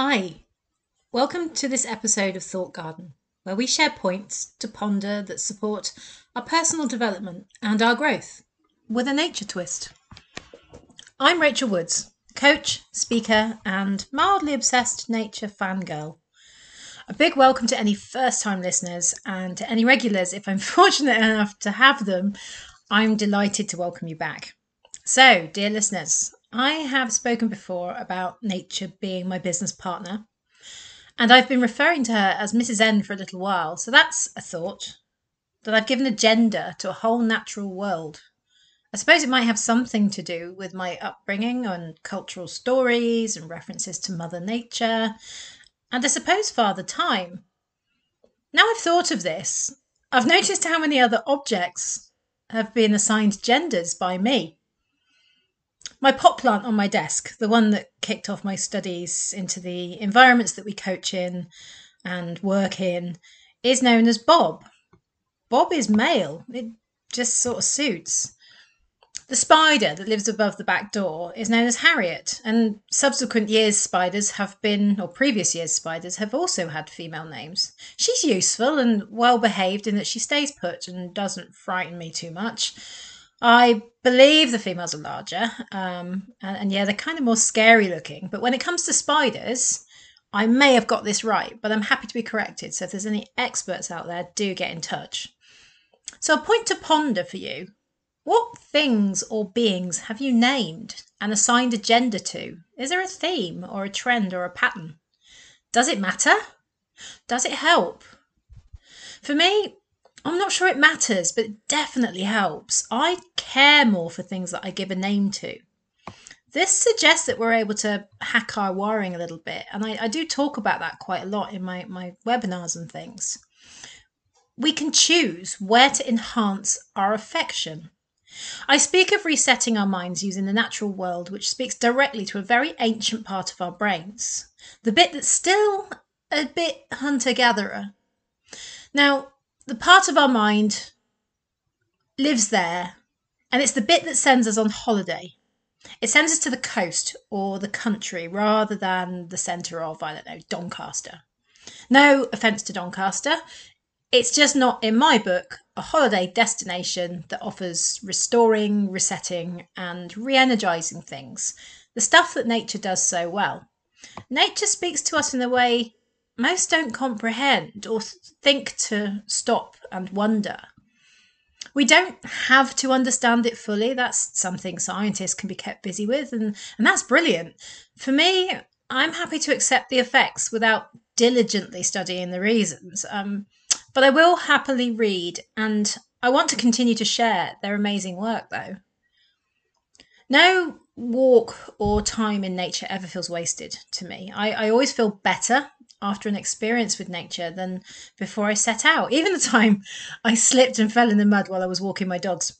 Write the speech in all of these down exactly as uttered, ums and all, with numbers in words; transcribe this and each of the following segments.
Hi, welcome to this episode of Thought Garden, where we share points to ponder that support our personal development and our growth with a nature twist. I'm Rachel Woods, coach, speaker, and mildly obsessed nature fangirl. A big welcome to any first-time listeners and to any regulars. If I'm fortunate enough to have them, I'm delighted to welcome you back. So, dear listeners, I have spoken before about nature being my business partner, and I've been referring to her as Missus N for a little while, so that's a thought, that I've given a gender to a whole natural world. I suppose it might have something to do with my upbringing and cultural stories and references to Mother Nature, and I suppose Father Time. Now I've thought of this, I've noticed how many other objects have been assigned genders by me. My pot plant on my desk, the one that kicked off my studies into the environments that we coach in and work in, is known as Bob. Bob is male. It just sort of suits. The spider that lives above the back door is known as Harriet, and subsequent years' spiders have been, or previous years' spiders, have also had female names. She's useful and well-behaved in that she stays put and doesn't frighten me too much. I believe the females are larger, um, and, and yeah, they're kind of more scary looking. But when it comes to spiders, I may have got this right, but I'm happy to be corrected. So if there's any experts out there, do get in touch. So a point to ponder for you. What things or beings have you named and assigned a gender to? Is there a theme or a trend or a pattern? Does it matter? Does it help? For me, I'm not sure it matters, but it definitely helps. I care more for things that I give a name to. This suggests that we're able to hack our wiring a little bit. And I, I do talk about that quite a lot in my, my webinars and things. We can choose where to enhance our affection. I speak of resetting our minds using the natural world, which speaks directly to a very ancient part of our brains, the bit that's still a bit hunter-gatherer. Now, the part of our mind lives there, and it's the bit that sends us on holiday. It sends us to the coast or the country rather than the centre of, I don't know, Doncaster. No offence to Doncaster. It's just not, in my book, a holiday destination that offers restoring, resetting and re-energising things. The stuff that nature does so well. Nature speaks to us in a way most don't comprehend or think to stop and wonder. We don't have to understand it fully. That's something scientists can be kept busy with, and, and that's brilliant. For me, I'm happy to accept the effects without diligently studying the reasons. Um, but I will happily read, and I want to continue to share their amazing work, though. No walk or time in nature ever feels wasted to me. I, I always feel better after an experience with nature than before I set out. Even the time I slipped and fell in the mud while I was walking my dogs.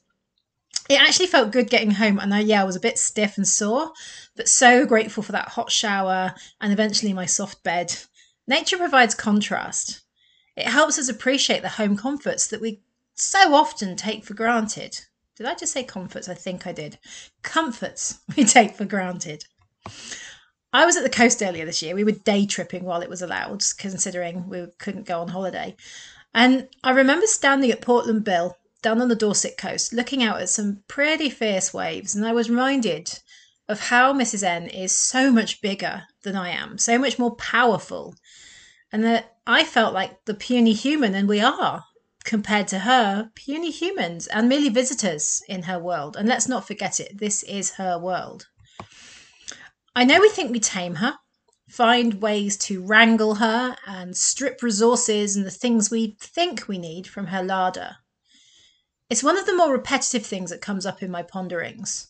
It actually felt good getting home, and I, yeah, I was a bit stiff and sore, but so grateful for that hot shower and eventually my soft bed. Nature provides contrast. It helps us appreciate the home comforts that we so often take for granted. Did I just say comforts? I think I did. Comforts we take for granted. I was at the coast earlier this year. We were day tripping while it was allowed, considering we couldn't go on holiday. And I remember standing at Portland Bill, down on the Dorset coast, looking out at some pretty fierce waves. And I was reminded of how Missus N is so much bigger than I am, so much more powerful. And that I felt like the puny human, and we are, compared to her, puny humans and merely visitors in her world. And let's not forget it, this is her world. I know we think we tame her, find ways to wrangle her and strip resources and the things we think we need from her larder. It's one of the more repetitive things that comes up in my ponderings.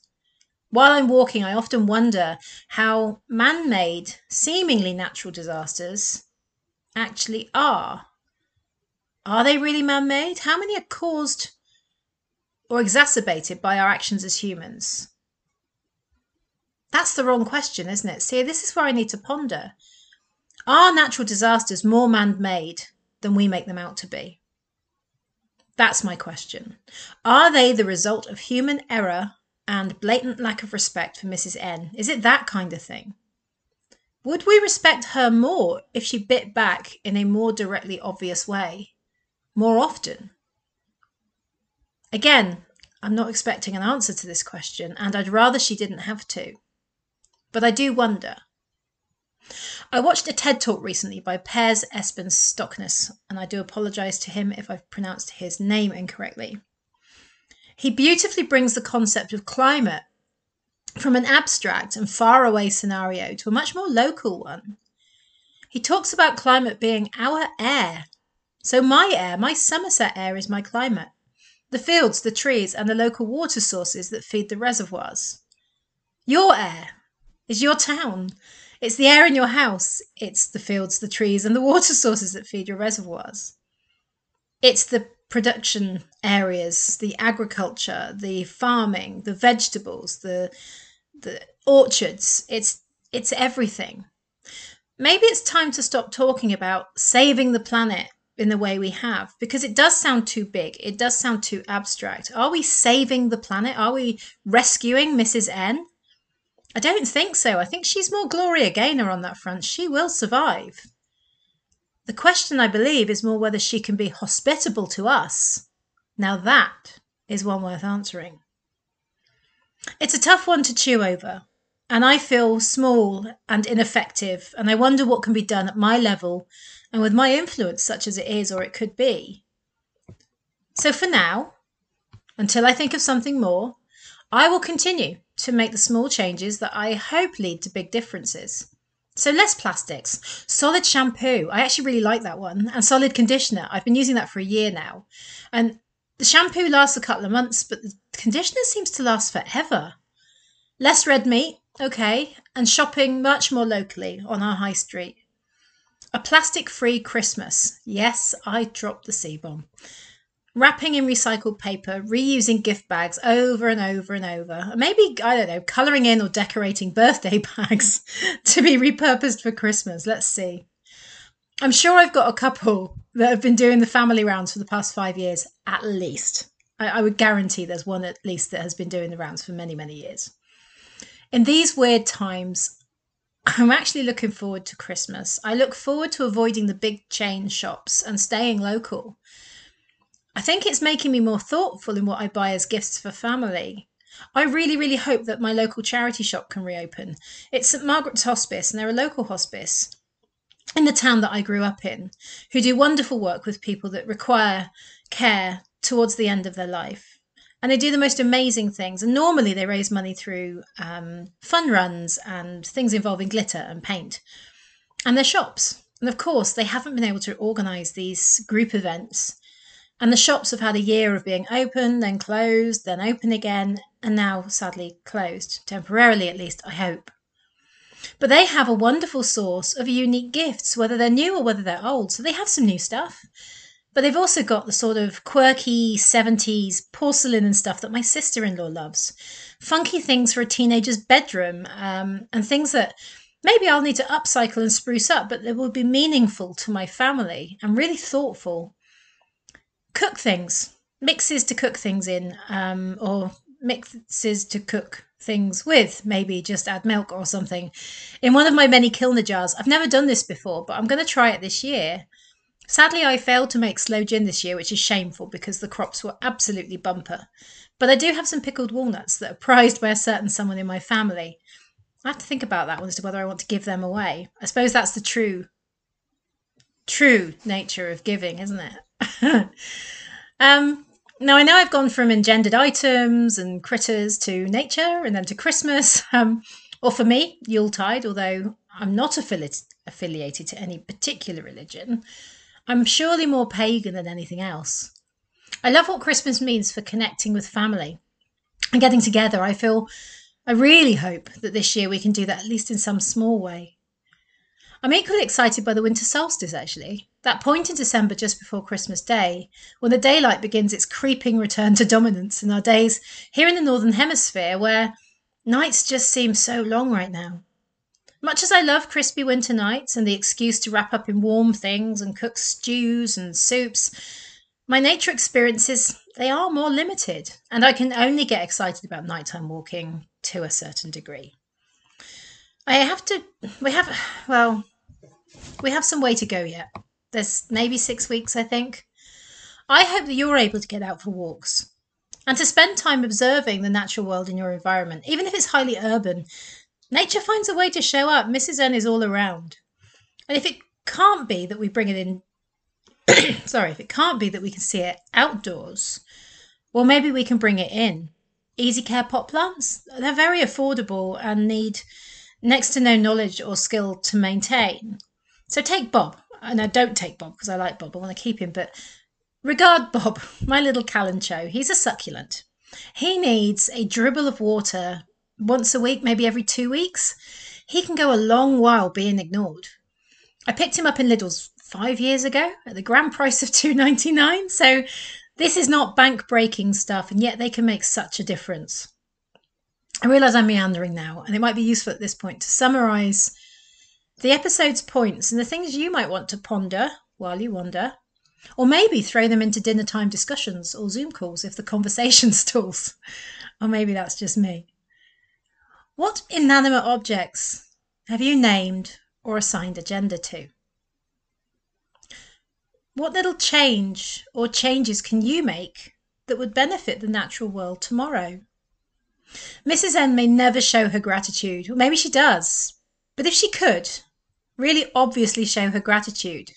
While I'm walking, I often wonder how man-made, seemingly natural disasters actually are. Are they really man-made? How many are caused or exacerbated by our actions as humans? That's the wrong question, isn't it? See, this is where I need to ponder. Are natural disasters more man-made than we make them out to be? That's my question. Are they the result of human error and blatant lack of respect for Missus N? Is it that kind of thing? Would we respect her more if she bit back in a more directly obvious way, more often? Again, I'm not expecting an answer to this question, and I'd rather she didn't have to. But I do wonder. I watched a TED Talk recently by Per Espen Stoknes, and I do apologise to him if I've pronounced his name incorrectly. He beautifully brings the concept of climate from an abstract and faraway scenario to a much more local one. He talks about climate being our air. So my air, my Somerset air, is my climate. The fields, the trees, and the local water sources that feed the reservoirs. Your air is your town. It's the air in your house. It's the fields, the trees, and the water sources that feed your reservoirs. It's the production areas, the agriculture, the farming, the vegetables, the the orchards. It's it's everything. Maybe it's time to stop talking about saving the planet in the way we have, because it does sound too big. It does sound too abstract. Are we saving the planet? Are we rescuing Missus N? I don't think so. I think she's more Gloria Gainer on that front. She will survive. The question, I believe, is more whether she can be hospitable to us. Now that is one worth answering. It's a tough one to chew over, and I feel small and ineffective, and I wonder what can be done at my level and with my influence, such as it is or it could be. So for now, until I think of something more, I will continue to make the small changes that I hope lead to big differences. So less plastics, solid shampoo. I actually really like that one. And solid conditioner. I've been using that for a year now. And the shampoo lasts a couple of months, but the conditioner seems to last forever. Less red meat, okay. And shopping much more locally on our high street. A plastic-free Christmas. Yes, I dropped the C-bomb. Wrapping in recycled paper, reusing gift bags over and over and over. Maybe, I don't know, colouring in or decorating birthday bags to be repurposed for Christmas. Let's see. I'm sure I've got a couple that have been doing the family rounds for the past five years, at least. I, I would guarantee there's one at least that has been doing the rounds for many, many years. In these weird times, I'm actually looking forward to Christmas. I look forward to avoiding the big chain shops and staying local. I think it's making me more thoughtful in what I buy as gifts for family. I really, really hope that my local charity shop can reopen. It's St Margaret's Hospice, and they're a local hospice in the town that I grew up in, who do wonderful work with people that require care towards the end of their life. And they do the most amazing things. And normally they raise money through um, fun runs and things involving glitter and paint and their shops. And of course, they haven't been able to organise these group events. And the shops have had a year of being open, then closed, then open again, and now sadly closed, temporarily at least, I hope. But they have a wonderful source of unique gifts, whether they're new or whether they're old. So they have some new stuff. But they've also got the sort of quirky seventies porcelain and stuff that my sister-in-law loves. Funky things for a teenager's bedroom, um, and things that maybe I'll need to upcycle and spruce up, but that will be meaningful to my family and really thoughtful. Cook things, mixes to cook things in, um, or mixes to cook things with, maybe just add milk or something. In one of my many kilner jars, I've never done this before, but I'm going to try it this year. Sadly, I failed to make sloe gin this year, which is shameful because the crops were absolutely bumper. But I do have some pickled walnuts that are prized by a certain someone in my family. I have to think about that one as to whether I want to give them away. I suppose that's the true, true nature of giving, isn't it? um, now, I know I've gone from engendered items and critters to nature and then to Christmas, um, or for me, Yuletide, although I'm not affili- affiliated to any particular religion. I'm surely more pagan than anything else. I love what Christmas means for connecting with family and getting together. I feel, I really hope that this year we can do that, at least in some small way. I'm equally excited by the winter solstice, actually. That point in December just before Christmas Day, when the daylight begins its creeping return to dominance in our days here in the Northern Hemisphere, where nights just seem so long right now. Much as I love crispy winter nights and the excuse to wrap up in warm things and cook stews and soups, my nature experiences, they are more limited, and I can only get excited about nighttime walking to a certain degree. I have to, we have, well, we have some way to go yet. There's maybe six weeks, I think. I hope that you're able to get out for walks and to spend time observing the natural world in your environment. Even if it's highly urban, nature finds a way to show up. Missus N is all around. And if it can't be that we bring it in, sorry, if it can't be that we can see it outdoors, well, maybe we can bring it in. Easy care pot plants, they're very affordable and need next to no knowledge or skill to maintain. So take Bob. And I don't take Bob because I like Bob. I want to keep him. But regard Bob, my little Kalanchoe. He's a succulent. He needs a dribble of water once a week, maybe every two weeks. He can go a long while being ignored. I picked him up in Lidl's five years ago at the grand price of two pounds ninety-nine. So this is not bank-breaking stuff, and yet they can make such a difference. I realise I'm meandering now, and it might be useful at this point to summarise the episode's points and the things you might want to ponder while you wander, or maybe throw them into dinner time discussions or Zoom calls if the conversation stalls. Or maybe that's just me. What inanimate objects have you named or assigned a gender to? What little change or changes can you make that would benefit the natural world tomorrow? Missus N may never show her gratitude, or maybe she does, but if she could, really obviously show her gratitude.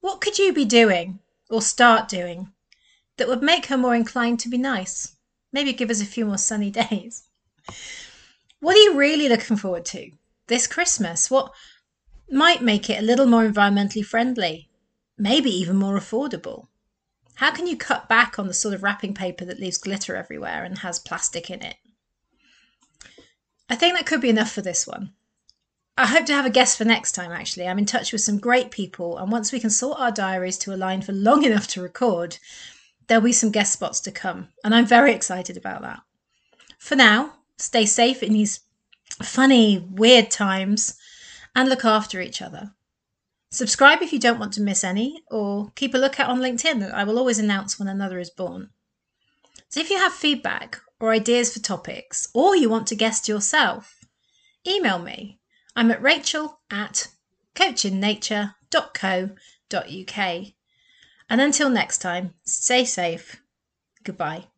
What could you be doing or start doing that would make her more inclined to be nice? Maybe give us a few more sunny days. What are you really looking forward to this Christmas? What might make it a little more environmentally friendly? Maybe even more affordable? How can you cut back on the sort of wrapping paper that leaves glitter everywhere and has plastic in it? I think that could be enough for this one. I hope to have a guest for next time, actually. I'm in touch with some great people, and once we can sort our diaries to align for long enough to record, there'll be some guest spots to come, and I'm very excited about that. For now, stay safe in these funny, weird times, and look after each other. Subscribe if you don't want to miss any, or keep a lookout on LinkedIn. I will always announce when another is born. So if you have feedback or ideas for topics, or you want to guest yourself, email me. I'm at rachel at coaching nature dot co dot U K. And until next time, stay safe. Goodbye.